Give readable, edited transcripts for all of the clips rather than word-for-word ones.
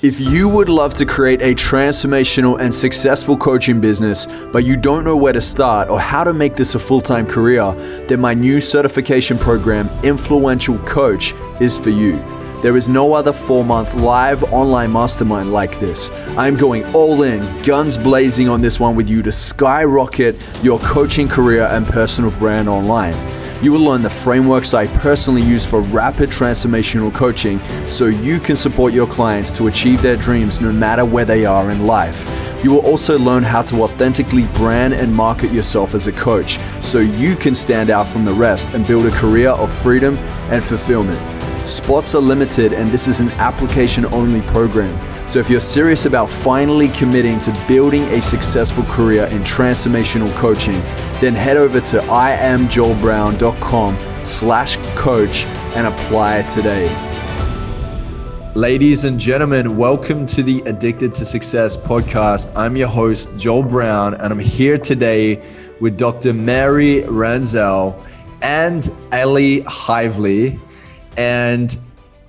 If you would love to create a transformational and successful coaching business, but you don't know where to start or how to make this a full-time career, then my new certification program, Influential Coach, is for you. There is no other 4-month live online mastermind like this. I'm going all in, guns blazing on this one with you to skyrocket your coaching career and personal brand online. You will learn the frameworks I personally use for rapid transformational coaching so you can support your clients to achieve their dreams no matter where they are in life. You will also learn how to authentically brand and market yourself as a coach so you can stand out from the rest and build a career of freedom and fulfillment. Spots are limited, and this is an application-only program. So if you're serious about finally committing to building a successful career in transformational coaching, then head over to IamJoelBrown.com/coach and apply today. Ladies and gentlemen, welcome to the Addicted to Success podcast. I'm your host, Joel Brown, and I'm here today with Dr. Mary Ranzel and Ellie Hively. And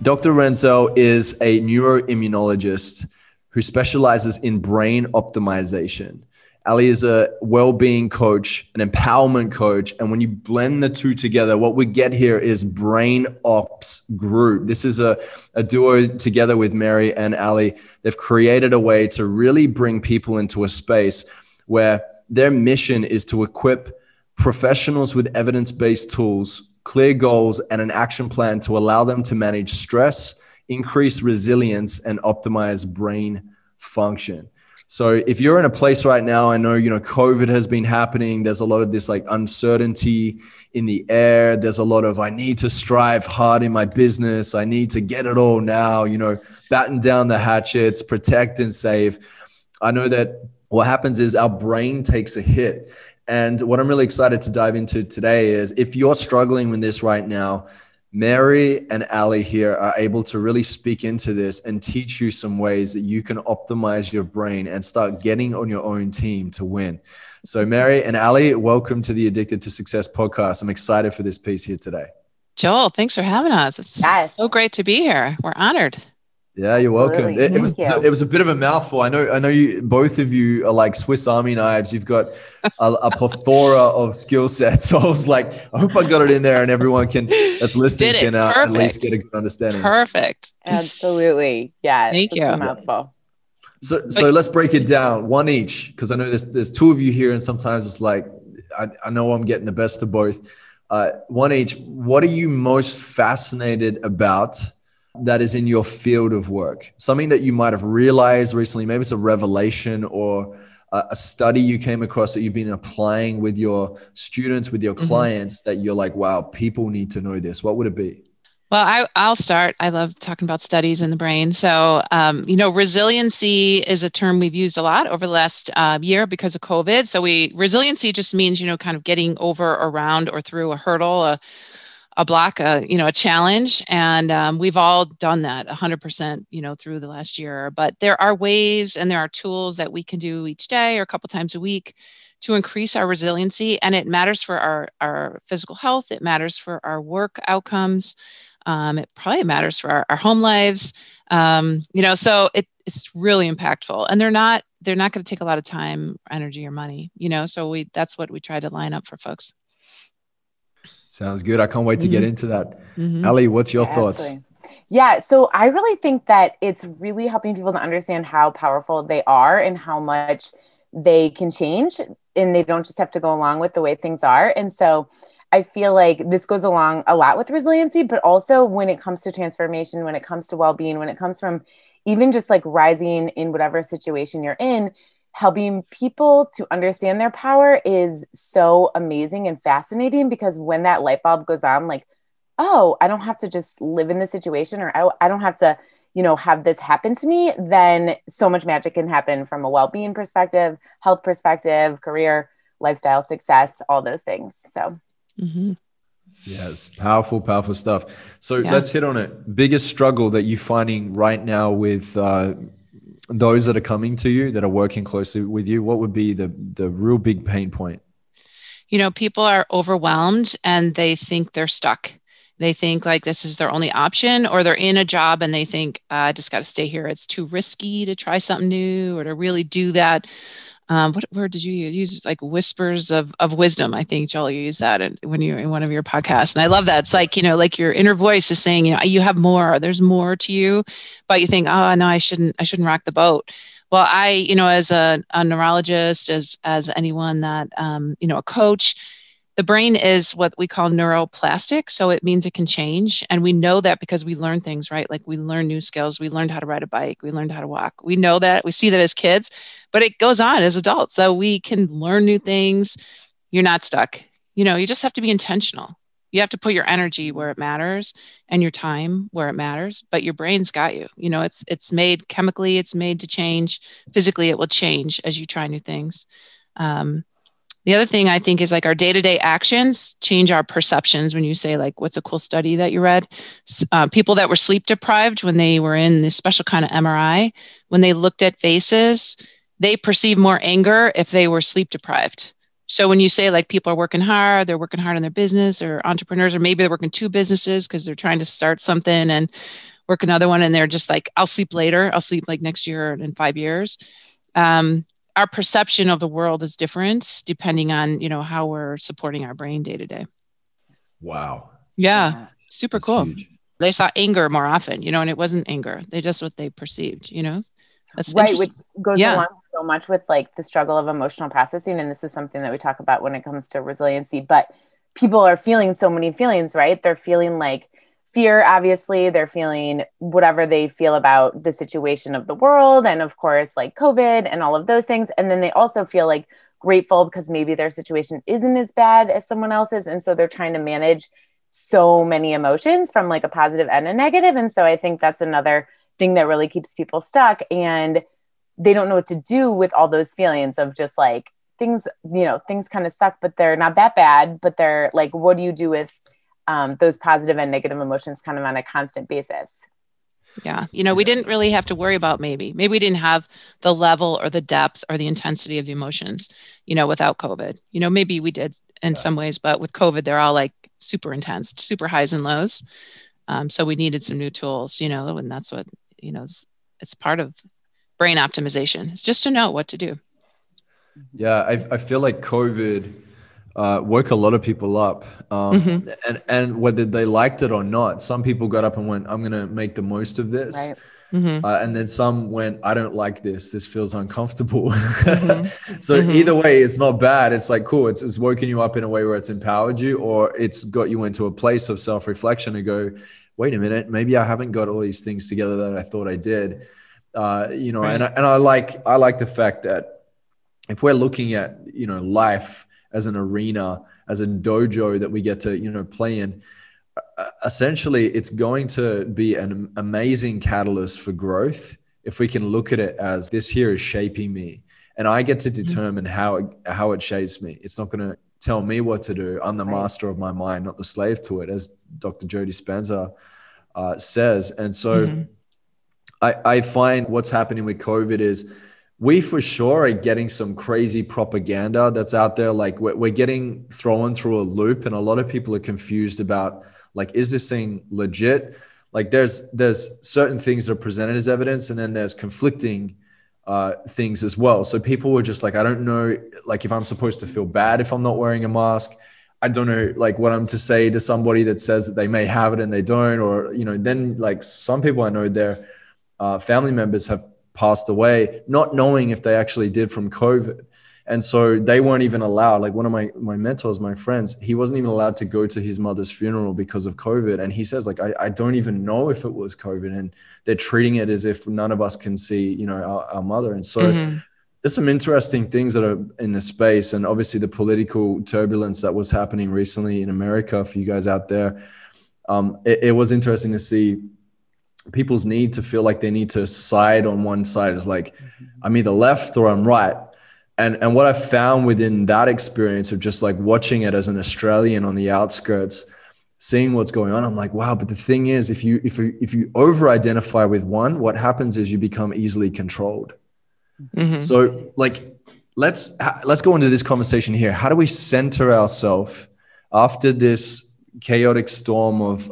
Dr. Ranzel is a neuroimmunologist who specializes in brain optimization. Ellie is a well-being coach, an empowerment coach. And when you blend the two together, what we get here is Brain Ops Group. This is a duo together with Mary and Ellie. They've created a way to really bring people into a space where their mission is to equip professionals with evidence-based tools, clear goals, and an action plan to allow them to manage stress, increase resilience, and optimize brain function. So if you're in a place right now, I know, COVID has been happening. There's a lot of this uncertainty in the air. There's a lot of, I need to strive hard in my business. I need to get it all now, batten down the hatchets, protect and save. I know that what happens is our brain takes a hit. And what I'm really excited to dive into today is if you're struggling with this right now, Mary and Ellie here are able to really speak into this and teach you some ways that you can optimize your brain and start getting on your own team to win. So Mary and Ellie, welcome to the Addicted to Success podcast. I'm excited for this piece here today. Joel, thanks for having us. It's so great to be here. We're honored. Yeah, you're absolutely welcome. It was a bit of a mouthful. I know you both of you are like Swiss Army knives. You've got a plethora of skill sets. So I was like, I hope I got it in there, and everyone that's listening can at least get a good understanding. Perfect. Absolutely. Yeah. Thank you. A mouthful. So let's break it down one each, because I know there's two of you here, and sometimes it's like I know I'm getting the best of both. One each. What are you most fascinated about that is in your field of work? Something that you might have realized recently, maybe it's a revelation or a study you came across that you've been applying with your students, with your clients, that you're like, wow, people need to know this. What would it be? Well, I'll start. I love talking about studies in the brain. So, resiliency is a term we've used a lot over the last year because of COVID. So resiliency just means, kind of getting over, around, or through a hurdle, a block, a challenge. And we've all done that 100%, through the last year. But there are ways and there are tools that we can do each day or a couple times a week to increase our resiliency. And it matters for our physical health. It matters for our work outcomes. It probably matters for our home lives. So it's really impactful, and they're not going to take a lot of time, energy, or money, so that's what we try to line up for folks. Sounds good. I can't wait to get into that. Ellie, what's your thoughts? Absolutely. Yeah. So I really think that it's really helping people to understand how powerful they are and how much they can change, and they don't just have to go along with the way things are. And so I feel like this goes along a lot with resiliency, but also when it comes to transformation, when it comes to well-being, when it comes from even just rising in whatever situation you're in, helping people to understand their power is so amazing and fascinating, because when that light bulb goes on, oh, I don't have to just live in this situation, or I don't have to, have this happen to me, then so much magic can happen from a well-being perspective, health perspective, career, lifestyle, success, all those things. So. Yes. Powerful stuff. So let's hit on it. Biggest struggle that you're finding right now with, those that are coming to you, that are working closely with you, what would be the real big pain point? People are overwhelmed and they think they're stuck. They think like this is their only option, or they're in a job and they think, I just got to stay here. It's too risky to try something new or to really do that. What word did you use? Like whispers of wisdom. I think, Joel, you use that when you're in one of your podcasts. And I love that. It's like, you know, like your inner voice is saying, you know, you have more, there's more to you, but you think, oh, no, I shouldn't rock the boat. Well, I, you know, as a neurologist, as anyone that, you know, a coach, the brain is what we call neuroplastic. So it means it can change. And we know that because we learn things, right? Like we learn new skills. We learned how to ride a bike. We learned how to walk. We know that. We see that as kids, but it goes on as adults. So we can learn new things. You're not stuck. You know, you just have to be intentional. You have to put your energy where it matters and your time where it matters, but your brain's got you. You know, it's made chemically, it's made to change. Physically, it will change as you try new things. The other thing I think is like our day-to-day actions change our perceptions. When you say like, what's a cool study that you read? People that were sleep deprived when they were in this special kind of MRI, when they looked at faces, they perceived more anger if they were sleep deprived. So when you say like people are working hard, they're working hard on their business, or entrepreneurs, or maybe they're working two businesses because they're trying to start something and work another one. And they're just like, I'll sleep later. I'll sleep like next year and in 5 years. Our perception of the world is different depending on, you know, how we're supporting our brain day to day. Wow. Yeah. Super. That's cool. Huge. They saw anger more often, you know, and it wasn't anger. They just what they perceived, you know. That's right. Which goes along so much with like the struggle of emotional processing. And this is something that we talk about when it comes to resiliency, but people are feeling so many feelings, right? They're feeling like fear, obviously, they're feeling whatever they feel about the situation of the world. And of course, like COVID and all of those things. And then they also feel like grateful because maybe their situation isn't as bad as someone else's. And so they're trying to manage so many emotions from like a positive and a negative. And so I think that's another thing that really keeps people stuck. And they don't know what to do with all those feelings of just like things, you know, things kind of suck, but they're not that bad. But they're like, what do you do with those positive and negative emotions kind of on a constant basis? Yeah. You know, we didn't really have to worry about maybe we didn't have the level or the depth or the intensity of the emotions, you know, without COVID. You know, maybe we did in some ways, but with COVID, they're all like super intense, super highs and lows. So we needed some new tools, you know, and that's what, you know, it's part of brain optimization. It's just to know what to do. Yeah. I feel like COVID woke a lot of people up, mm-hmm. and whether they liked it or not, some people got up and went, I'm going to make the most of this. Right. Mm-hmm. And then some went, I don't like this. This feels uncomfortable. Mm-hmm. So mm-hmm. either way, it's not bad. It's like, cool. It's woken you up in a way where it's empowered you, or it's got you into a place of self-reflection and go, wait a minute, maybe I haven't got all these things together that I thought I did. You know, right. and I like the fact that if we're looking at, you know, life as an arena, as a dojo that we get to, you know, play in, essentially it's going to be an amazing catalyst for growth if we can look at it as this here is shaping me and I get to determine how it shapes me. It's not going to tell me what to do. I'm the master of my mind, not the slave to it, as Dr. Joe Dispenza says. And so mm-hmm. I find what's happening with COVID is, we for sure are getting some crazy propaganda that's out there. Like we're getting thrown through a loop, and a lot of people are confused about like, is this thing legit? Like there's certain things that are presented as evidence, and then there's conflicting things as well. So people were just like, I don't know, like if I'm supposed to feel bad if I'm not wearing a mask. I don't know, like what I'm to say to somebody that says that they may have it and they don't, or, you know, then like some people I know their family members have passed away, not knowing if they actually did from COVID. And so they weren't even allowed, like one of my mentors, my friends, he wasn't even allowed to go to his mother's funeral because of COVID. And he says like, I don't even know if it was COVID, and they're treating it as if none of us can see, you know, our mother. And so mm-hmm. there's some interesting things that are in the space, and obviously the political turbulence that was happening recently in America for you guys out there. It was interesting to see people's need to feel like they need to side on one side is like, I'm either left or I'm right. And what I found within that experience of just like watching it as an Australian on the outskirts, seeing what's going on, I'm like, wow. But the thing is, if you over-identify with one, what happens is you become easily controlled. Mm-hmm. So like, let's go into this conversation here. How do we center ourselves after this chaotic storm of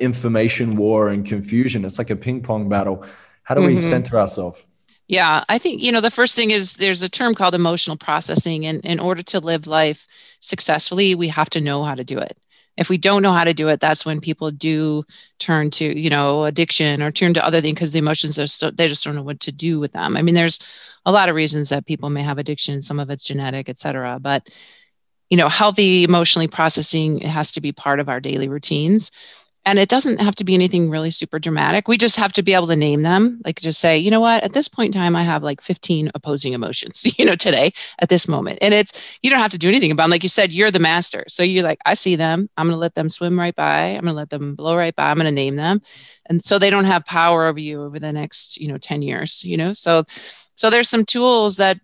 information war and confusion. It's like a ping pong battle. How do we center ourselves? Yeah, I think, the first thing is there's a term called emotional processing. And in order to live life successfully, we have to know how to do it. If we don't know how to do it, that's when people do turn to, addiction or turn to other things because the emotions are they just don't know what to do with them. I mean, there's a lot of reasons that people may have addiction. Some of it's genetic, et cetera. But, healthy emotionally processing, it has to be part of our daily routines. And it doesn't have to be anything really super dramatic. We just have to be able to name them, like just say, at this point in time, I have like 15 opposing emotions, today at this moment. And you don't have to do anything about them. Like you said, you're the master. So you're like, I see them. I'm going to let them swim right by. I'm going to let them blow right by. I'm going to name them. And so they don't have power over you over the next, 10 years, So there's some tools that,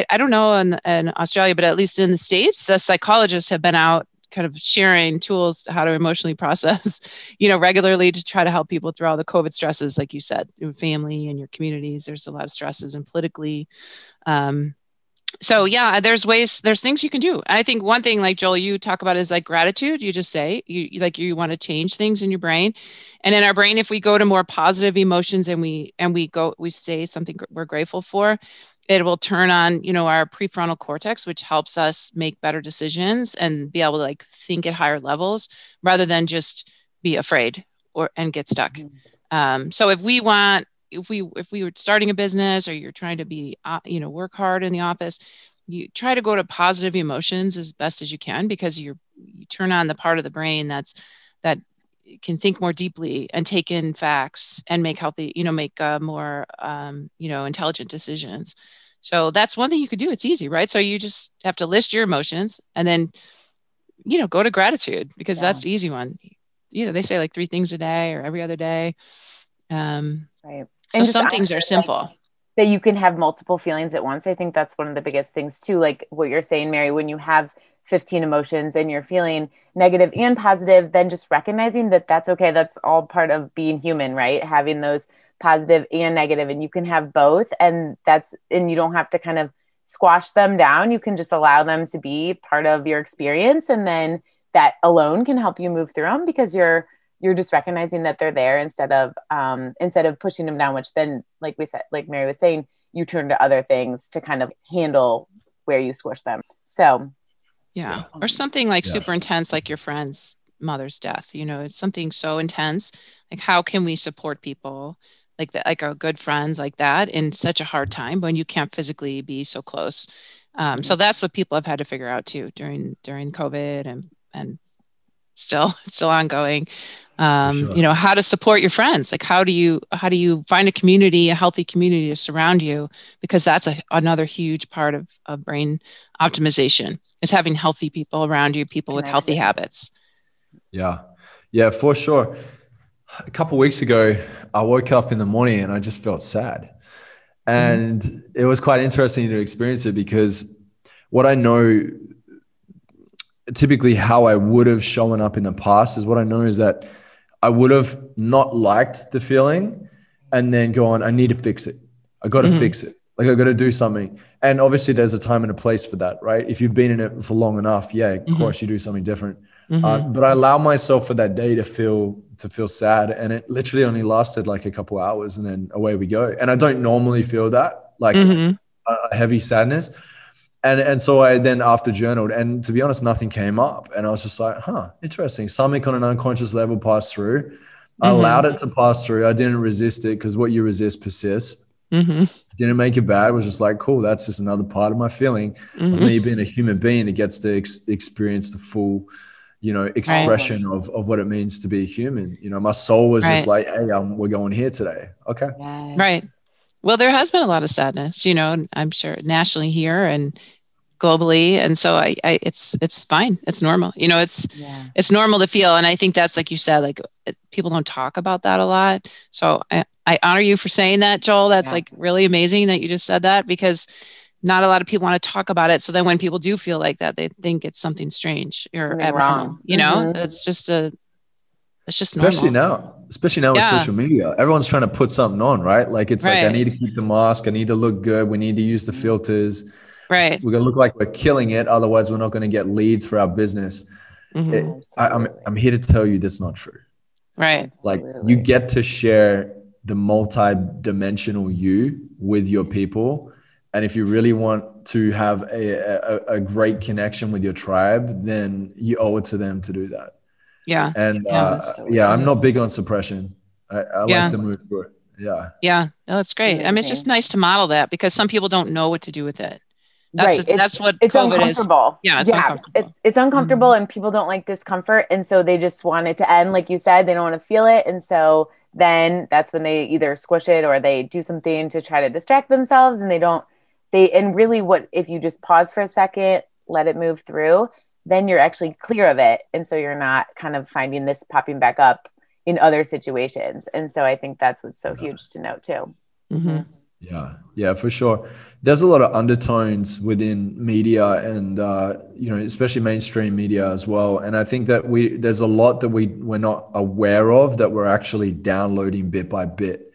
I don't know in Australia, but at least in the States, the psychologists have been out kind of sharing tools to how to emotionally process, regularly to try to help people through all the COVID stresses, like you said, in family and your communities. There's a lot of stresses and politically. There's things you can do. And I think one thing, like Joel, you talk about is like gratitude. You just say you want to change things in your brain. And in our brain, if we go to more positive emotions and we say something we're grateful for, it will turn on, our prefrontal cortex, which helps us make better decisions and be able to like think at higher levels rather than just be afraid and get stuck. So if we were starting a business or you're trying to be, work hard in the office, you try to go to positive emotions as best as you can, because you turn on the part of the brain that can think more deeply and take in facts and make healthy, more, intelligent decisions. So that's one thing you could do. It's easy, right? So you just have to list your emotions and then, go to gratitude, because that's the easy one. They say like 3 things a day or every other day. Right. So some things are simple. Like, that you can have multiple feelings at once. I think that's one of the biggest things too. Like what you're saying, Mary, when you have 15 emotions and you're feeling negative and positive, then just recognizing that that's okay. That's all part of being human, right? Having those positive and negative, and you can have both. And you don't have to kind of squash them down. You can just allow them to be part of your experience. And then that alone can help you move through them, because you're just recognizing that they're there instead of pushing them down, which then, like we said, like Mary was saying, you turn to other things to kind of handle where you squish them. So yeah. Or something like super intense, like your friend's mother's death, it's something so intense. Like how can we support people like that, like our good friends like that in such a hard time when you can't physically be so close. So that's what people have had to figure out too during COVID and still ongoing, sure. How to support your friends. Like how do you find a healthy community to surround you? Because that's another huge part of brain optimization, is having healthy people around you, people with healthy habits. Yeah. Yeah, for sure. A couple of weeks ago, I woke up in the morning and I just felt sad. And it was quite interesting to experience it, because what I know typically how I would have shown up in the past is what I know is that I would have not liked the feeling and then go on, I need to fix it. I got to fix it. Like I got to do something. And obviously there's a time and a place for that, right? If you've been in it for long enough, of course you do something different. But I allow myself for that day to feel sad. And it literally only lasted like a couple hours and then away we go. And I don't normally feel that, like a heavy sadness. And so I then after journaled, and to be honest, nothing came up. And I was just like, interesting. Something on an unconscious level passed through. I allowed it to pass through. I didn't resist it, because what you resist persists. Didn't make it bad. It was just like, cool, that's just another part of my feeling of me being a human being that gets to experience the full, expression of what it means to be human. My soul was just like, hey, we're going here today. Okay. Yes. Right. Well, there has been a lot of sadness, I'm sure nationally here and globally. And so it's fine. It's normal. It's normal to feel. And I think that's, like you said, like people don't talk about that a lot. So I honor you for saying that, Joel. That's like really amazing that you just said that, because not a lot of people want to talk about it. So then when people do feel like that, they think it's something strange or abnormal. It's just normal. Especially now with social media, everyone's trying to put something on, right? Like it's like, I need to keep the mask. I need to look good. We need to use the filters. Right. We're going to look like we're killing it. Otherwise we're not going to get leads for our business. I'm here to tell you that's not true. Right. Like you get to share the multi-dimensional you with your people. And if you really want to have a great connection with your tribe, then you owe it to them to do that. Yeah. And I'm not big on suppression. I like to move through it. Yeah. Yeah. No, it's great. I mean, it's just nice to model that because some people don't know what to do with it. That's right. That's what it's COVID uncomfortable. Is. Yeah, it's uncomfortable, and people don't like discomfort, and so they just want it to end. Like you said, they don't want to feel it, and so then that's when they either squish it or they do something to try to distract themselves, and they don't. If you just pause for a second, let it move through, then you're actually clear of it, and so you're not kind of finding this popping back up in other situations, and so I think that's what's so huge to note too. Mm-hmm. Yeah, for sure. There's a lot of undertones within media and, especially mainstream media as well. And I think that there's a lot that we're not aware of that we're actually downloading bit by bit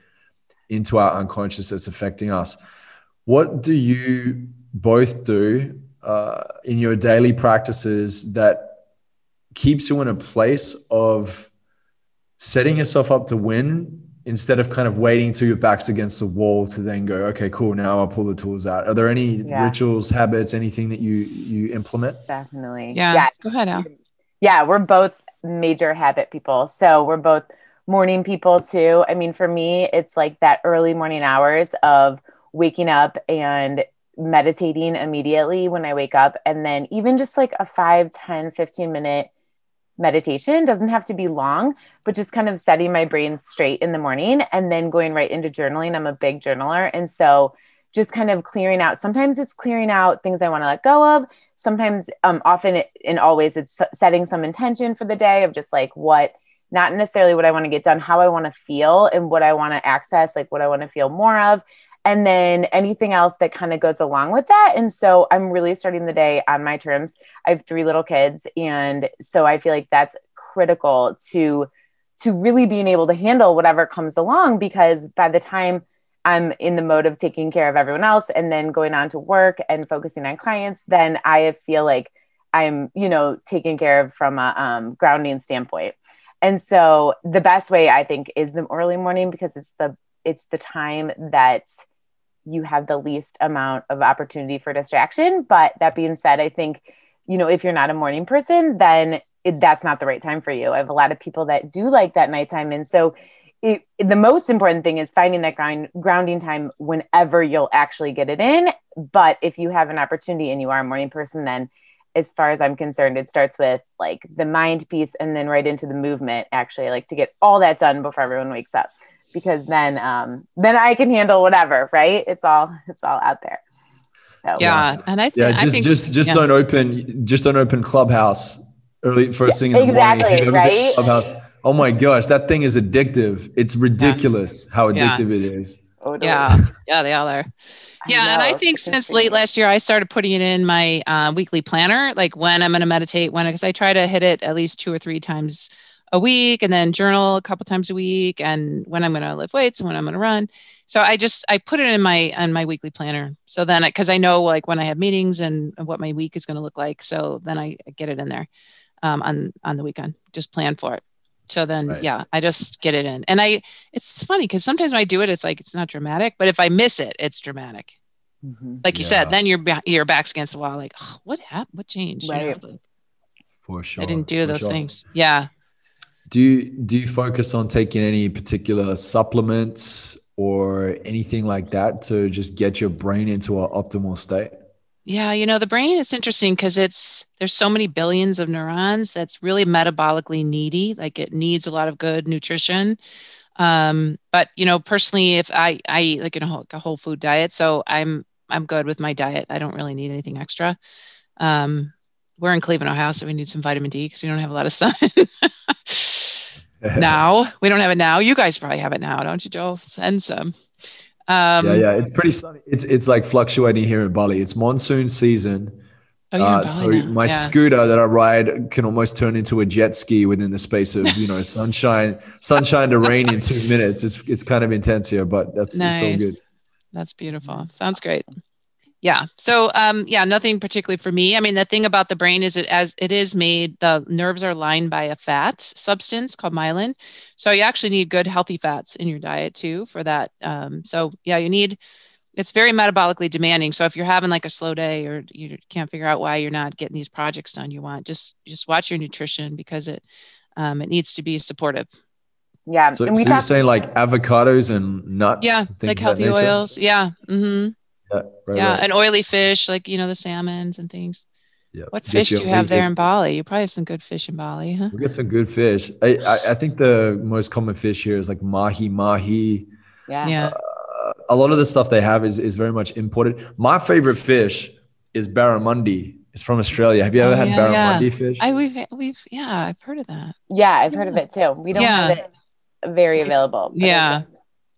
into our unconscious that's affecting us. What do you both do in your daily practices that keeps you in a place of setting yourself up to win instead of kind of waiting till your back's against the wall to then go, okay, cool, now I'll pull the tools out? Are there any rituals, habits, anything that you implement? Definitely. Yeah. Go ahead, Al. Yeah, we're both major habit people. So we're both morning people too. I mean, for me, it's like that early morning hours of waking up and meditating immediately when I wake up. And then even just like a 5, 10, 15 minute meditation, doesn't have to be long, but just kind of setting my brain straight in the morning and then going right into journaling. I'm a big journaler. And so just kind of clearing out, sometimes it's clearing out things I want to let go of. Sometimes often and always it's setting some intention for the day of just like not necessarily what I want to get done, how I want to feel and what I want to access, like what I want to feel more of. And then anything else that kind of goes along with that. And so I'm really starting the day on my terms. I have 3 little kids. And so I feel like that's critical to really being able to handle whatever comes along, because by the time I'm in the mode of taking care of everyone else and then going on to work and focusing on clients, then I feel like I'm, taken care of from a grounding standpoint. And so the best way I think is the early morning, because it's the time that you have the least amount of opportunity for distraction. But that being said, I think, if you're not a morning person, then that's not the right time for you. I have a lot of people that do like that nighttime. And so the most important thing is finding that grounding time whenever you'll actually get it in. But if you have an opportunity and you are a morning person, then as far as I'm concerned, it starts with like the mind piece and then right into the movement, actually, like to get all that done before everyone wakes up. Because then I can handle whatever, right? It's all out there. So and don't open Clubhouse early first thing in the morning. Right? Clubhouse. Oh my gosh, that thing is addictive. It's ridiculous how addictive it is. Oh, they all are. Yeah, and I think since late last year, I started putting it in my weekly planner, like when I'm going to meditate, because I try to hit it at least 2 or 3 times a week, and then journal a couple times a week, and when I'm going to lift weights and when I'm going to run. So I put it in my weekly planner. So then, because I know like when I have meetings and what my week is going to look like, so then I get it in there on the weekend, just plan for it. So then, I just get it in, and it's funny because sometimes when I do it, it's like it's not dramatic, but if I miss it, it's dramatic. Mm-hmm. Like you said, then your back's against the wall, like what happened? What changed? Right. For sure, I didn't do those things. Yeah. Do you focus on taking any particular supplements or anything like that to just get your brain into an optimal state? Yeah, the brain is interesting because there's so many billions of neurons that's really metabolically needy. Like it needs a lot of good nutrition. But personally, if I eat like a whole food diet, so I'm good with my diet. I don't really need anything extra. We're in Cleveland, Ohio, so we need some vitamin D because we don't have a lot of sun. Now we don't have it now. You guys probably have it now, don't you, Joel? Send some. Yeah, it's pretty sunny. It's like fluctuating here in Bali. It's monsoon season. Oh, yeah, my scooter that I ride can almost turn into a jet ski within the space of sunshine to rain in 2 minutes. It's kind of intense here, but that's nice. It's all good. That's beautiful. Sounds great. Yeah. So, nothing particularly for me. I mean, the thing about the brain is the nerves are lined by a fat substance called myelin. So you actually need good healthy fats in your diet too for that. It's very metabolically demanding. So if you're having like a slow day or you can't figure out why you're not getting these projects done you want, just watch your nutrition because it needs to be supportive. Yeah. So, you say like avocados and nuts? Yeah. Like healthy oils. Yeah. Mm-hmm. Right. And oily fish, like, the salmons and things. Yep. What fish do you have there in Bali? You probably have some good fish in Bali, huh? We get some good fish. I think the most common fish here is like mahi. Yeah. A lot of the stuff they have is very much imported. My favorite fish is barramundi. It's from Australia. Have you ever had barramundi fish? I've heard of that. Yeah, I've heard of it too. We don't have it very available. Yeah.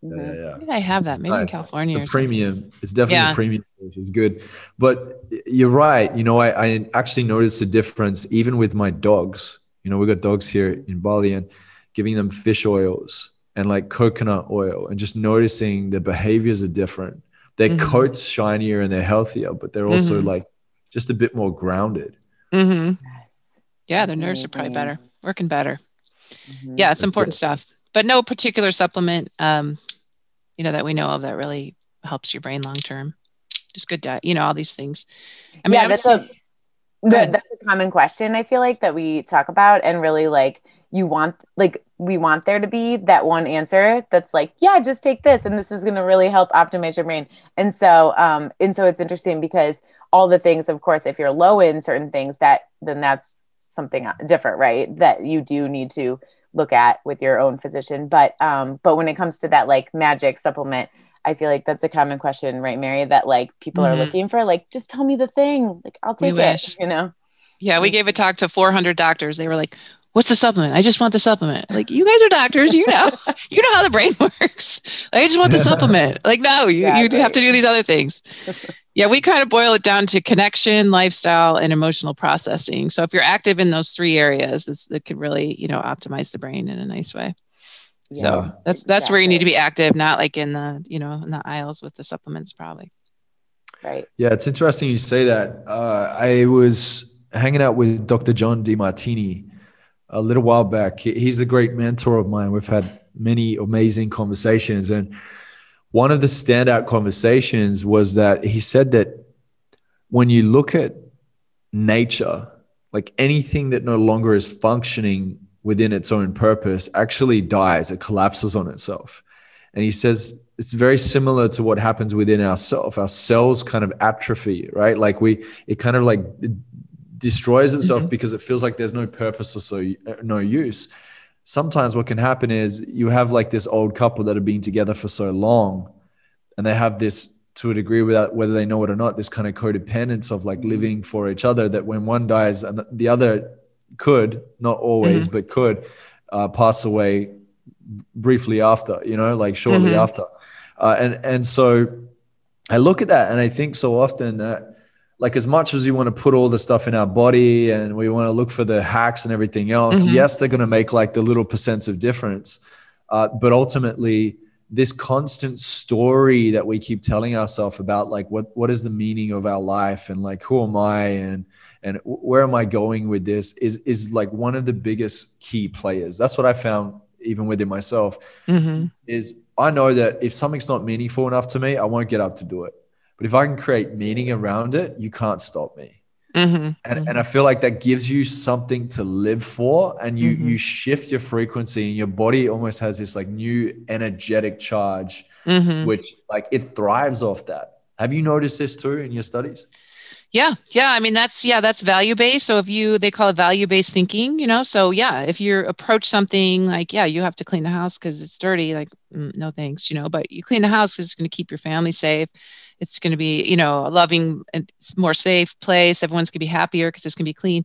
Maybe I have that. Maybe nice. In California. It's premium. It's definitely a premium, which is good. But you're right. I actually noticed a difference even with my dogs. We got dogs here in Bali and giving them fish oils and like coconut oil and just noticing the behaviors are different. Their coat's shinier and they're healthier, but they're also like just a bit more grounded. Mm-hmm. Yes. Yeah. Their nerves are probably better, working better. Mm-hmm. Yeah. It's important stuff, but no particular supplement. That we know of that really helps your brain long-term, just good diet, all these things. I mean, that's a common question. I feel like that we talk about and really like we want there to be that one answer that's like, yeah, just take this. And this is going to really help optimize your brain. And so, it's interesting because all the things, of course, if you're low in certain things then that's something different, right? That you do need to look at with your own physician. But when it comes to that, like magic supplement, I feel like that's a common question, right, Mary, that like people are looking for, like, just tell me the thing, like, I'll take it, Yeah. We gave a talk to 400 doctors. They were like, what's the supplement? I just want the supplement. Like, you guys are doctors, you know how the brain works. Like, I just want the supplement. Like, no, you have to do these other things. Yeah. We kind of boil it down to connection, lifestyle, and emotional processing. So if you're active in those three areas, it could really, optimize the brain in a nice way. Yeah, so that's where you need to be active, not like in the, in the aisles with the supplements probably. Right. Yeah. It's interesting you say that. I was hanging out with Dr. John DiMartini a little while back. He's a great mentor of mine. We've had many amazing conversations. And one of the standout conversations was that he said that when you look at nature, like anything that no longer is functioning within its own purpose actually dies. It collapses on itself. And he says it's very similar to what happens within ourselves. Our cells kind of atrophy, right? Like it kind of like destroys itself because it feels like there's no purpose or no use. Sometimes what can happen is you have like this old couple that have been together for so long and they have this, to a degree, without whether they know it or not, this kind of codependence of like living for each other, that when one dies and the other could, not always, but could pass away briefly after, like shortly after. And so I look at that and I think so often that, like, as much as you want to put all the stuff in our body and we want to look for the hacks and everything else, yes, they're going to make like the little percents of difference. But ultimately, this constant story that we keep telling ourselves about like what is the meaning of our life and like who am I and where am I going with this is like one of the biggest key players. That's what I found even within myself is I know that if something's not meaningful enough to me, I won't get up to do it. But if I can create meaning around it, you can't stop me. And I feel like that gives you something to live for, and you shift your frequency and your body almost has this like new energetic charge, which like it thrives off that. Have you noticed this too in your studies? Yeah. Yeah. I mean, that's value-based. So if they call it value-based thinking, so yeah, if you approach something like, yeah, you have to clean the house cause it's dirty, like no thanks, but you clean the house cause it's going to keep your family safe. It's going to be, a loving and more safe place. Everyone's going to be happier because it's going to be clean.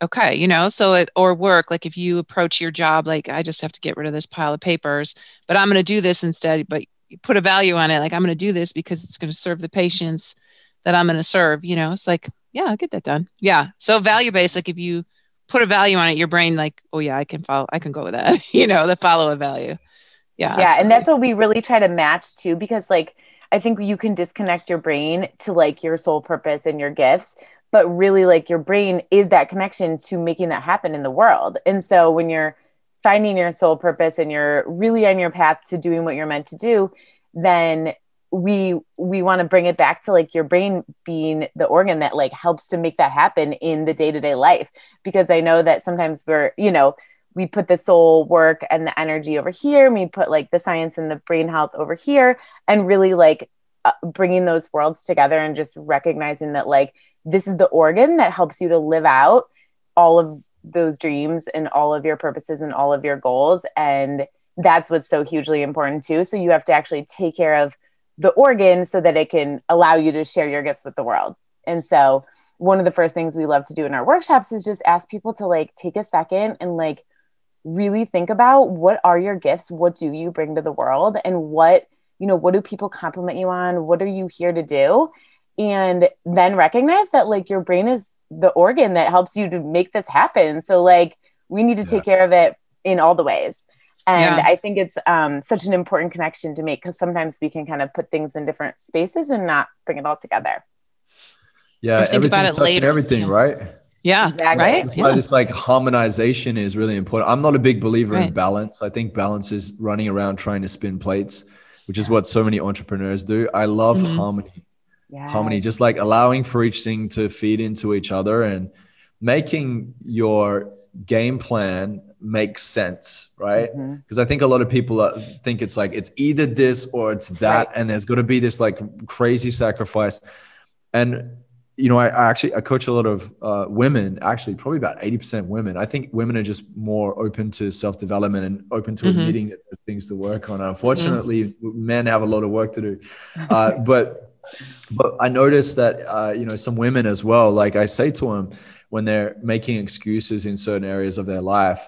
Okay. Or work, like if you approach your job, like I just have to get rid of this pile of papers, but I'm going to do this instead, but you put a value on it. Like I'm going to do this because it's going to serve the patients that I'm going to serve, it's like, yeah, I'll get that done. Yeah. So value-based, like if you put a value on it, your brain like, oh yeah, I can go with that, the follow a value. Yeah. Yeah. Absolutely. And that's what we really try to match too, because like, I think you can disconnect your brain to like your soul purpose and your gifts, but really like your brain is that connection to making that happen in the world. And so when you're finding your soul purpose and you're really on your path to doing what you're meant to do, then we want to bring it back to like your brain being the organ that like helps to make that happen in the day-to-day life. Because I know that sometimes we're, you know, we put the soul work and the energy over here, and we put like the science and the brain health over here, and really like bringing those worlds together and just recognizing that like this is the organ that helps you to live out all of those dreams and all of your purposes and all of your goals. And that's what's so hugely important too. So you have to actually take care of the organ so that it can allow you to share your gifts with the world. And so one of the first things we love to do in our workshops is just ask people to like take a second and like really think about, what are your gifts? What do you bring to the world? And what, you know, what do people compliment you on? What are you here to do? And then recognize that like your brain is the organ that helps you to make this happen. So like we need to take care of it in all the ways. And I think it's such an important connection to make, because sometimes we can kind of put things in different spaces and not bring it all together. Yeah. Think everything's about it touching later. Everything, right? Yeah. Exactly. Right? That's why this like harmonization is really important. I'm not a big believer in balance. I think balance is running around trying to spin plates, which is what so many entrepreneurs do. I love harmony. Yes. Harmony, just like allowing for each thing to feed into each other and making your game plan make sense, right? Because I think a lot of people think it's like, it's either this or it's that. And there's got to be this like crazy sacrifice. And, you know, I coach a lot of women, actually probably about 80% women. I think women are just more open to self-development and open to admitting that there's things to work on. Unfortunately, men have a lot of work to do. But I noticed that, you know, some women as well, like I say to them when they're making excuses in certain areas of their life,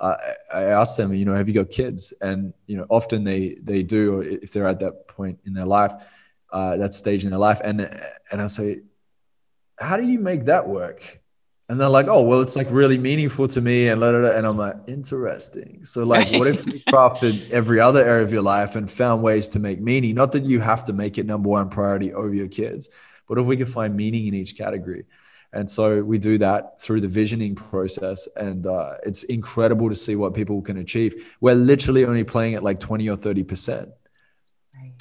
I ask them, you know, have you got kids? And, you know, often they do, or if they're at that point in their life, that stage in their life. And I say, how do you make that work? And they're like, oh, well, it's like really meaningful to me. And and I'm like, interesting. So like, what if you crafted every other area of your life and found ways to make meaning? Not that you have to make it number one priority over your kids, but if we could find meaning in each category. And so we do that through the visioning process. And it's incredible to see what people can achieve. We're literally only playing at like 20 or 30%.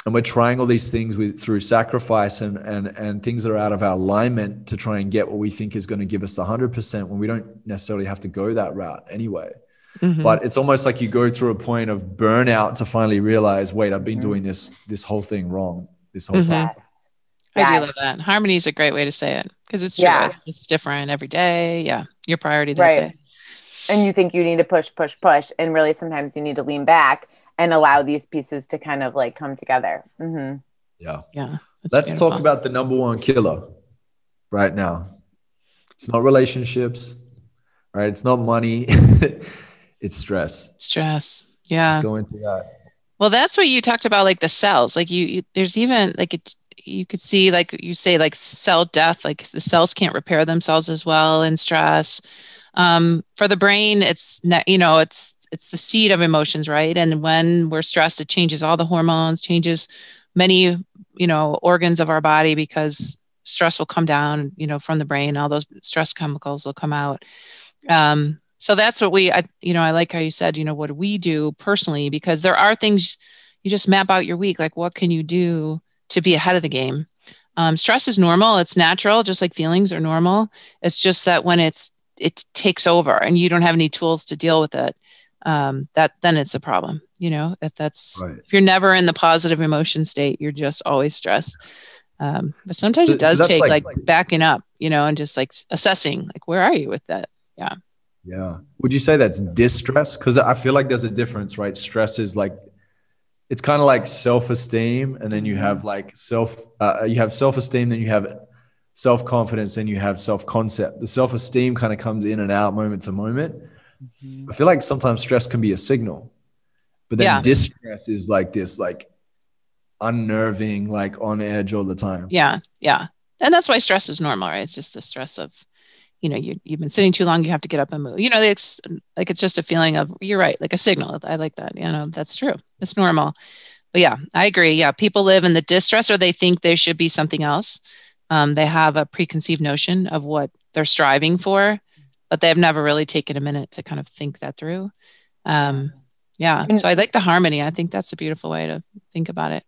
And we're trying all these things through sacrifice and things that are out of our alignment to try and get what we think is going to give us 100% when we don't necessarily have to go that route anyway. But it's almost like you go through a point of burnout to finally realize, wait, I've been doing this whole thing wrong this whole time. I do love that. Harmony is a great way to say it, because it's true. It's different every day. Your priority that day. And you think you need to push. And really sometimes you need to lean back and allow these pieces to kind of like come together. Yeah. Let's talk about the number one killer right now. It's not relationships, right? It's not money. It's stress. Yeah. Go into that. Well, that's what you talked about, like the cells, like you there's even like you could see, like you say, like cell death, like the cells can't repair themselves as well in stress. For the brain, it's the seed of emotions, right? And when we're stressed, it changes all the hormones, changes many, organs of our body, because stress will come down, from the brain, all those stress chemicals will come out. So that's what I like how you said, what do we do personally, because there are things you just map out your week. Like, what can you do to be ahead of the game? Stress is normal. It's natural. Just like feelings are normal. It's just that when it takes over and you don't have any tools to deal with it, then it's a problem, if you're never in the positive emotion state, you're just always stressed. But sometimes it does take like backing up, and just like assessing, like, where are you with that? Yeah. Yeah. Would you say that's distress? Cause I feel like there's a difference, right? Stress is like, it's kind of like self-esteem. And then you have like self-esteem, then you have self-confidence, and you have self-concept. The self-esteem kind of comes in and out moment to moment. I feel like sometimes stress can be a signal, but then distress is like this, like unnerving, like on edge all the time. Yeah. Yeah. And that's why stress is normal, right? It's just the stress of, you've been sitting too long, you have to get up and move, it's just a feeling of, you're right. Like a signal. I like that. That's true. It's normal. Yeah, I agree. Yeah, people live in the distress or they think they should be something else. They have a preconceived notion of what they're striving for, but they've never really taken a minute to kind of think that through. Yeah. So I like the harmony. I think that's a beautiful way to think about it.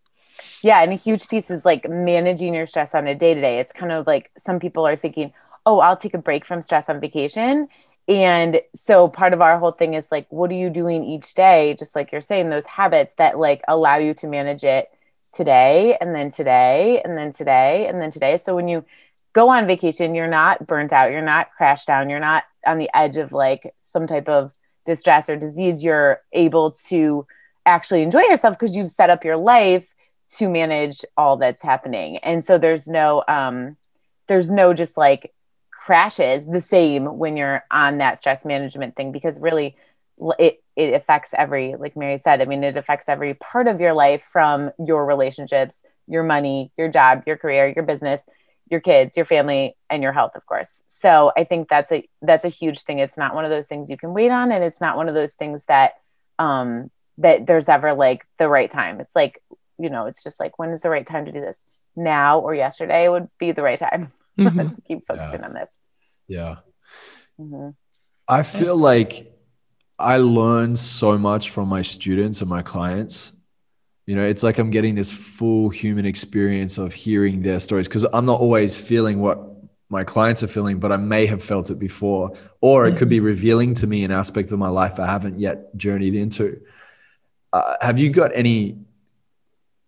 Yeah. And a huge piece is like managing your stress on a day-to-day. It's kind of like some people are thinking, oh, I'll take a break from stress on vacation. And so part of our whole thing is like, what are you doing each day? Just like you're saying, those habits that like allow you to manage it today and then today and then today and then today. So when you go on vacation, you're not burnt out. You're not crashed down. You're not on the edge of like some type of distress or disease. You're able to actually enjoy yourself because you've set up your life to manage all that's happening. And so there's no just like crashes the same when you're on that stress management thing, because really it affects every, like Mary said, I mean, it affects every part of your life, from your relationships, your money, your job, your career, your business, your kids, your family, and your health, of course. So I think that's a huge thing. It's not one of those things you can wait on. And it's not one of those things that, that there's ever like the right time. It's like, you know, it's just like, when is the right time to do this? Now or yesterday would be the right time. Mm-hmm. to keep focusing on this. Yeah. Mm-hmm. I feel like I learn so much from my students and my clients. You know, it's like I'm getting this full human experience of hearing their stories, because I'm not always feeling what my clients are feeling, but I may have felt it before, or it could be revealing to me an aspect of my life I haven't yet journeyed into. Have you got any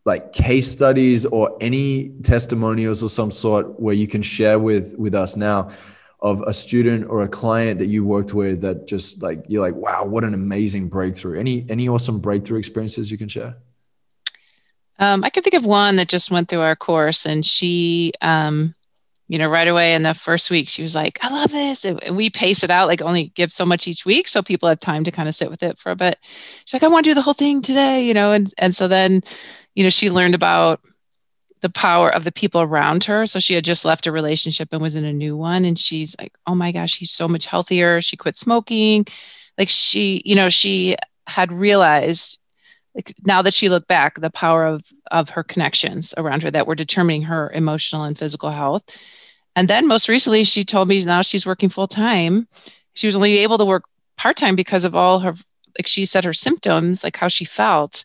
like case studies or any testimonials of some sort where you can share with us now of a student or a client that you worked with that just like, you're like, wow, what an amazing breakthrough. Any awesome breakthrough experiences you can share? I can think of one that just went through our course, and she, you know, right away in the first week, she was like, I love this. And we pace it out, like only give so much each week, so people have time to kind of sit with it for a bit. She's like, I want to do the whole thing today, you know? And so then, you know, she learned about the power of the people around her. So she had just left a relationship and was in a new one. And she's like, oh my gosh, he's so much healthier. She quit smoking. Like she, you know, she had realized, like, now that she looked back, the power of her connections around her that were determining her emotional and physical health. And then most recently, she told me now she's working full time. She was only able to work part time because of all her, like she said, her symptoms, like how she felt.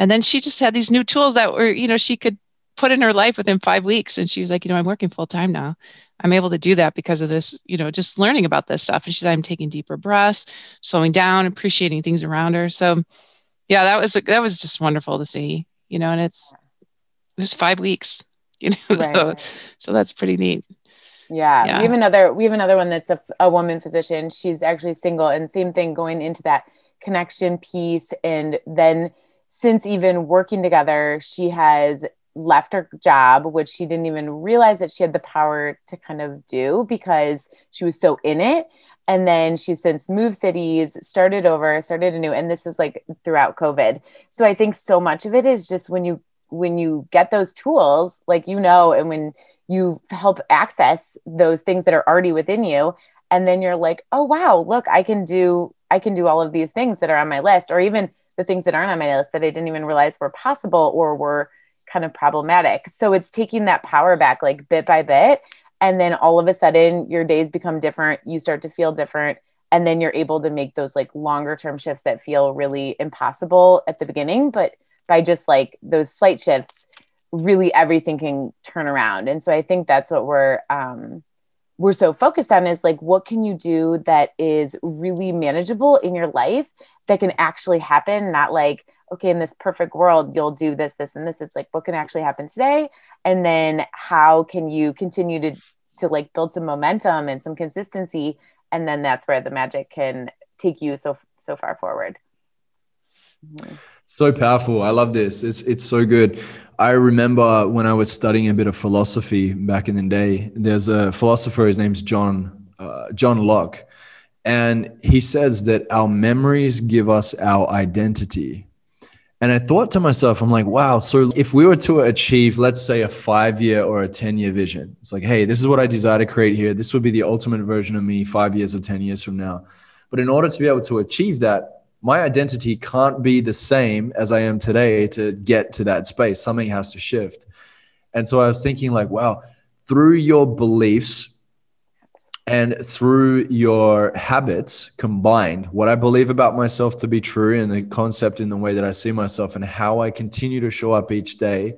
And then she just had these new tools that were, you know, she could put in her life within 5 weeks. And she was like, you know, I'm working full time now. I'm able to do that because of this, you know, just learning about this stuff. And she's like, I'm taking deeper breaths, slowing down, appreciating things around her. So yeah, that was just wonderful to see, you know, and it was 5 weeks, you know, right. So that's pretty neat. Yeah. Yeah. We have another one that's a woman physician. She's actually single, and same thing, going into that connection piece. And then since even working together, she has left her job, which she didn't even realize that she had the power to kind of do because she was so in it. And then she's since moved cities, started anew. And this is like throughout COVID. So I think so much of it is just when you get those tools, like, you know, and when you help access those things that are already within you, and then you're like, oh, wow, look, I can do all of these things that are on my list, or even the things that aren't on my list that I didn't even realize were possible or were kind of problematic. So it's taking that power back, like bit by bit. And then all of a sudden your days become different. You start to feel different. And then you're able to make those like longer term shifts that feel really impossible at the beginning, but by just like those slight shifts, really everything can turn around. And so I think that's what we're so focused on, is like, what can you do that is really manageable in your life that can actually happen? Not like, okay, in this perfect world, you'll do this, this, and this. It's like, what can actually happen today? And then how can you continue to like build some momentum and some consistency? And then that's where the magic can take you so far forward. So powerful. I love this. It's so good. I remember when I was studying a bit of philosophy back in the day, there's a philosopher, his name's John Locke. And he says that our memories give us our identity. And I thought to myself, I'm like, wow, so if we were to achieve, let's say, a 5-year or a 10-year vision, it's like, hey, this is what I desire to create here. This would be the ultimate version of me 5 years or 10 years from now. But in order to be able to achieve that, my identity can't be the same as I am today to get to that space. Something has to shift. And so I was thinking like, wow, through your beliefs and through your habits combined, what I believe about myself to be true and the concept in the way that I see myself and how I continue to show up each day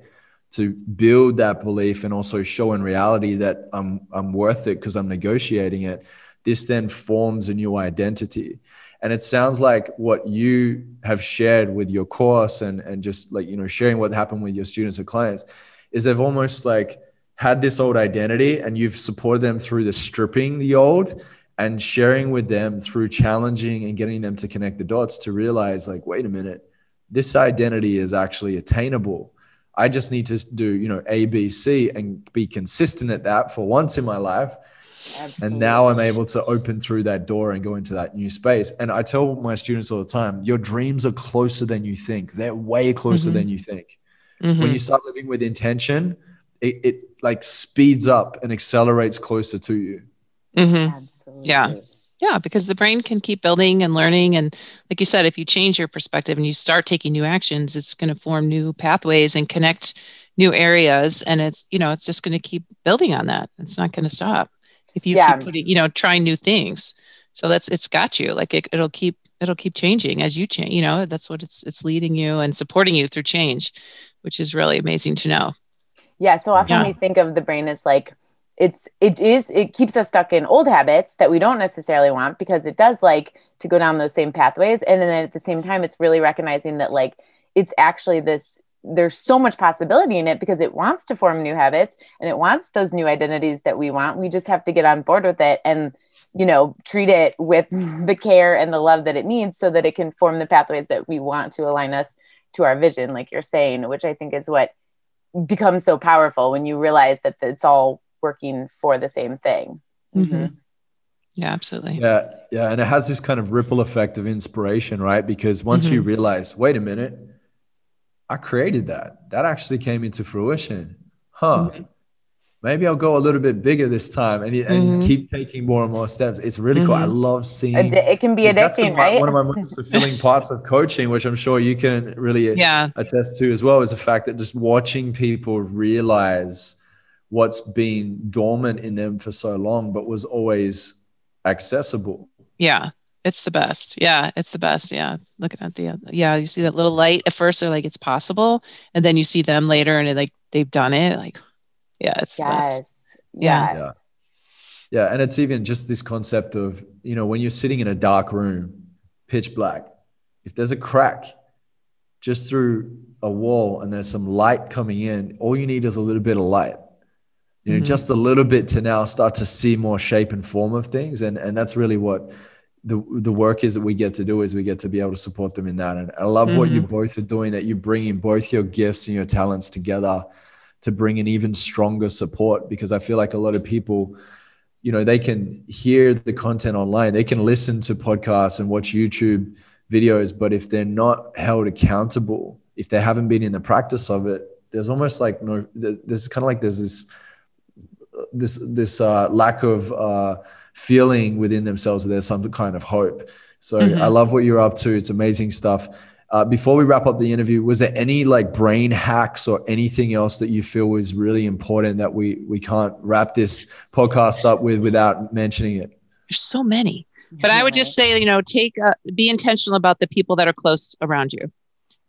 to build that belief and also show in reality that I'm worth it because I'm negotiating it, this then forms a new identity. And it sounds like what you have shared with your course and just like, you know, sharing what happened with your students or clients is they've almost like had this old identity and you've supported them through the stripping the old and sharing with them through challenging and getting them to connect the dots to realize like, wait a minute, this identity is actually attainable. I just need to do, you know, A, B, C and be consistent at that for once in my life. Absolutely. And now I'm able to open through that door and go into that new space. And I tell my students all the time, your dreams are closer than you think. They're way closer than you think. When you start living with intention, it like speeds up and accelerates closer to you. Absolutely. Yeah. Yeah. Because the brain can keep building and learning. And like you said, if you change your perspective and you start taking new actions, it's going to form new pathways and connect new areas. And it's, you know, it's just going to keep building on that. It's not going to stop. If you keep putting, you know, trying new things. So that's, it's got you like, it'll keep changing as you change, you know, that's what it's leading you and supporting you through change, which is really amazing to know. Yeah. So often we think of the brain as like, it keeps us stuck in old habits that we don't necessarily want because it does like to go down those same pathways. And then at the same time, it's really recognizing that like, it's actually this, there's so much possibility in it because it wants to form new habits and it wants those new identities that we want. We just have to get on board with it and, you know, treat it with the care and the love that it needs so that it can form the pathways that we want to align us to our vision, like you're saying, which I think is what becomes so powerful when you realize that it's all working for the same thing. Yeah, absolutely. Yeah. Yeah. And it has this kind of ripple effect of inspiration, right? Because once you realize, wait a minute, I created that. That actually came into fruition. Maybe I'll go a little bit bigger this time and keep taking more and more steps. It's really cool. I love seeing. It can be addicting, right? One of my most fulfilling parts of coaching, which I'm sure you can really attest to as well, is the fact that just watching people realize what's been dormant in them for so long, but was always accessible. Yeah. It's the best. Yeah. It's the best. Yeah. Looking at the, you see that little light at first, they're like, it's possible. And then you see them later and like, they've done it. Like, yeah, it's the best. Yeah. Yeah. Yeah. And it's even just this concept of, you know, when you're sitting in a dark room, pitch black, if there's a crack just through a wall and there's some light coming in, all you need is a little bit of light. You know, just a little bit to now start to see more shape and form of things. And that's really what the work is that we get to do, is we get to be able to support them in that. And I love what you both are doing, that you bring in both your gifts and your talents together to bring in even stronger support, because I feel like a lot of people, you know, they can hear the content online, they can listen to podcasts and watch YouTube videos, but if they're not held accountable, if they haven't been in the practice of it, there's almost like no, there's kind of like there's this lack of feeling within themselves that there's some kind of hope. So I love what you're up to. It's amazing stuff. Before we wrap up the interview, was there any like brain hacks or anything else that you feel was really important that we can't wrap this podcast up with without mentioning it? There's so many, but I would just say, you know, be intentional about the people that are close around you.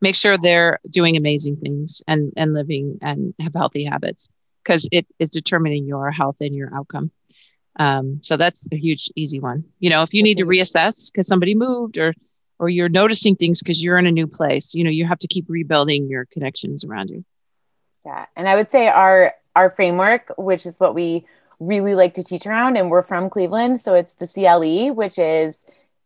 Make sure they're doing amazing things and living and have healthy habits, because it is determining your health and your outcome. So that's a huge, easy one. You know, if you need to reassess because somebody moved or you're noticing things because you're in a new place, you know, you have to keep rebuilding your connections around you. Yeah. And I would say our framework, which is what we really like to teach around, and we're from Cleveland. So it's the CLE, which is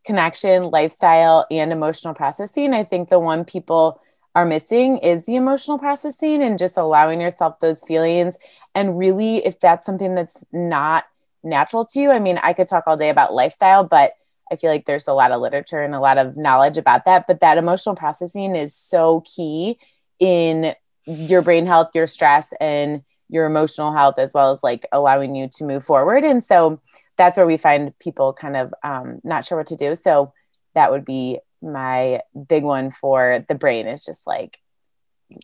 connection, lifestyle, and emotional processing. I think the one people are missing is the emotional processing and just allowing yourself those feelings. And really, if that's something that's not natural to you. I mean, I could talk all day about lifestyle, but I feel like there's a lot of literature and a lot of knowledge about that. But that emotional processing is so key in your brain health, your stress, and your emotional health, as well as like allowing you to move forward. And so that's where we find people kind of not sure what to do. So that would be my big one for the brain is just like,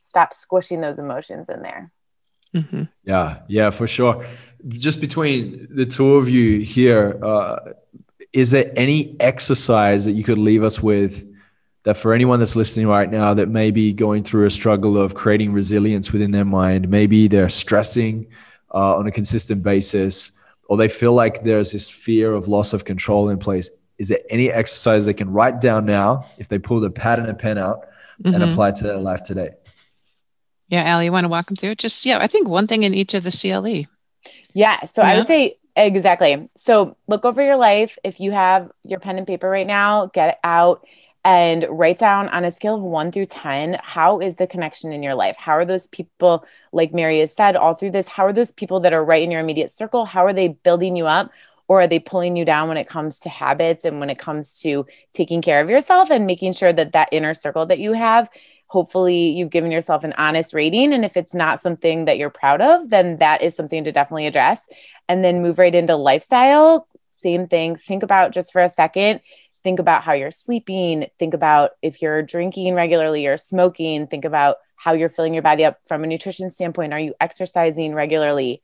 stop squishing those emotions in there. Mm-hmm. Yeah. Yeah, for sure. Just between the two of you here, is there any exercise that you could leave us with that for anyone that's listening right now that may be going through a struggle of creating resilience within their mind? Maybe they're stressing on a consistent basis, or they feel like there's this fear of loss of control in place. Is there any exercise they can write down now if they pull the pad and a pen out mm-hmm. and apply to their life today? Yeah, Ellie, you want to walk them through it? Just, yeah, I think one thing in each of the CLE. Yeah, so I would say exactly. So look over your life. If you have your pen and paper right now, get it out and write down on a scale of 1 through 10, how is the connection in your life? How are those people, like Mary has said all through this, how are those people that are right in your immediate circle? How are they building you up? Or are they pulling you down when it comes to habits and when it comes to taking care of yourself and making sure that that inner circle that you have, hopefully you've given yourself an honest rating. And if it's not something that you're proud of, then that is something to definitely address. And then move right into lifestyle. Same thing. Think about just for a second. Think about how you're sleeping. Think about if you're drinking regularly or smoking. Think about how you're filling your body up from a nutrition standpoint. Are you exercising regularly?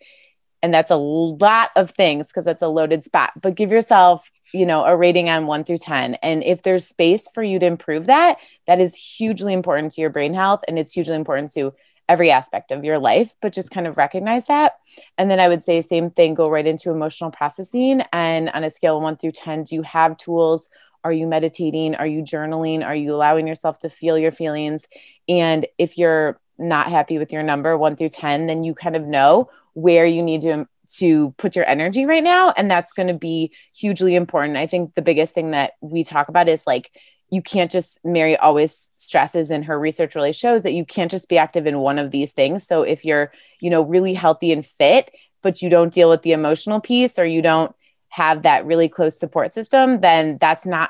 And that's a lot of things because that's a loaded spot, but give yourself, you know, a rating on 1 through 10. And if there's space for you to improve that, that is hugely important to your brain health. And it's hugely important to every aspect of your life, but just kind of recognize that. And then I would say same thing, go right into emotional processing. And on a scale of 1 through 10, do you have tools? Are you meditating? Are you journaling? Are you allowing yourself to feel your feelings? And if you're not happy with your number 1 through 10, then you kind of know where you need to put your energy right now. And that's going to be hugely important. I think the biggest thing that we talk about is like, you can't just, Mary always stresses, and her research really shows that you can't just be active in one of these things. So if you're, you know, really healthy and fit, but you don't deal with the emotional piece, or you don't have that really close support system, then that's not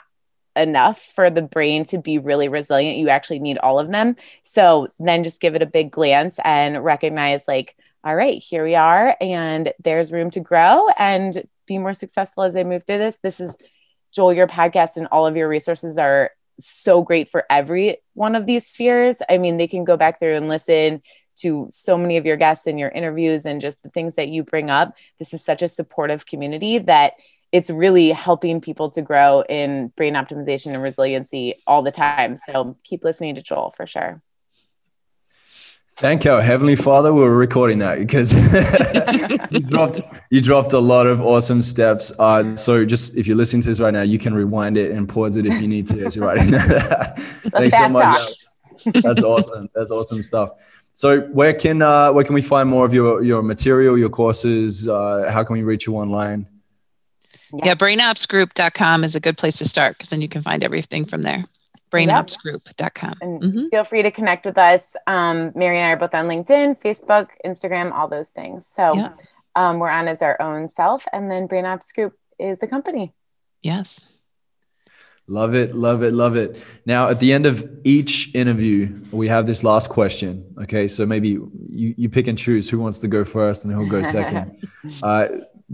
enough for the brain to be really resilient. You actually need all of them. So then just give it a big glance and recognize like, all right, here we are, and there's room to grow and be more successful as I move through this. This is Joel, your podcast and all of your resources are so great for every one of these spheres. I mean, they can go back through and listen to so many of your guests and your interviews and just the things that you bring up. This is such a supportive community that it's really helping people to grow in brain optimization and resiliency all the time. So keep listening to Joel for sure. Thank you, Heavenly Father. We're recording that because you dropped a lot of awesome steps. So just if you're listening to this right now, you can rewind it and pause it if you need to. Thanks so much. Talk. That's awesome. That's awesome stuff. So where can we find more of your material, your courses? How can we reach you online? Yeah, BrainOpsGroup.com is a good place to start because then you can find everything from there. BrainOpsGroup.com. Mm-hmm. Feel free to connect with us. Mary and I are both on LinkedIn, Facebook, Instagram, all those things. So we're on as our own self. And then BrainOps Group is the company. Yes. Love it. Love it. Love it. Now, at the end of each interview, we have this last question. Okay. So maybe you pick and choose who wants to go first and who'll go second.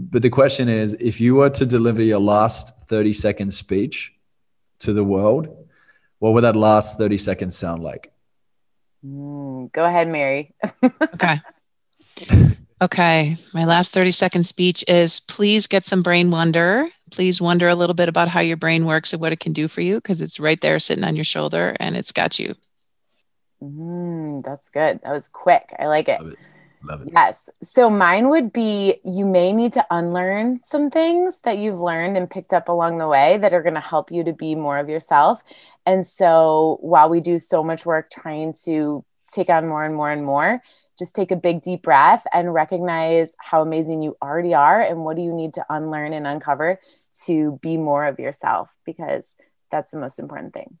But the question is, if you were to deliver your last 30-second speech to the world, what would that last 30 seconds sound like? Go ahead, Mary. Okay. My last 30-second speech is, please get some brain wonder. Please wonder a little bit about how your brain works and what it can do for you, because it's right there sitting on your shoulder and it's got you. That's good. That was quick. I like it. Love it. Yes. So mine would be, you may need to unlearn some things that you've learned and picked up along the way that are going to help you to be more of yourself. And so while we do so much work trying to take on more and more and more, just take a big deep breath and recognize how amazing you already are. And what do you need to unlearn and uncover to be more of yourself? Because that's the most important thing.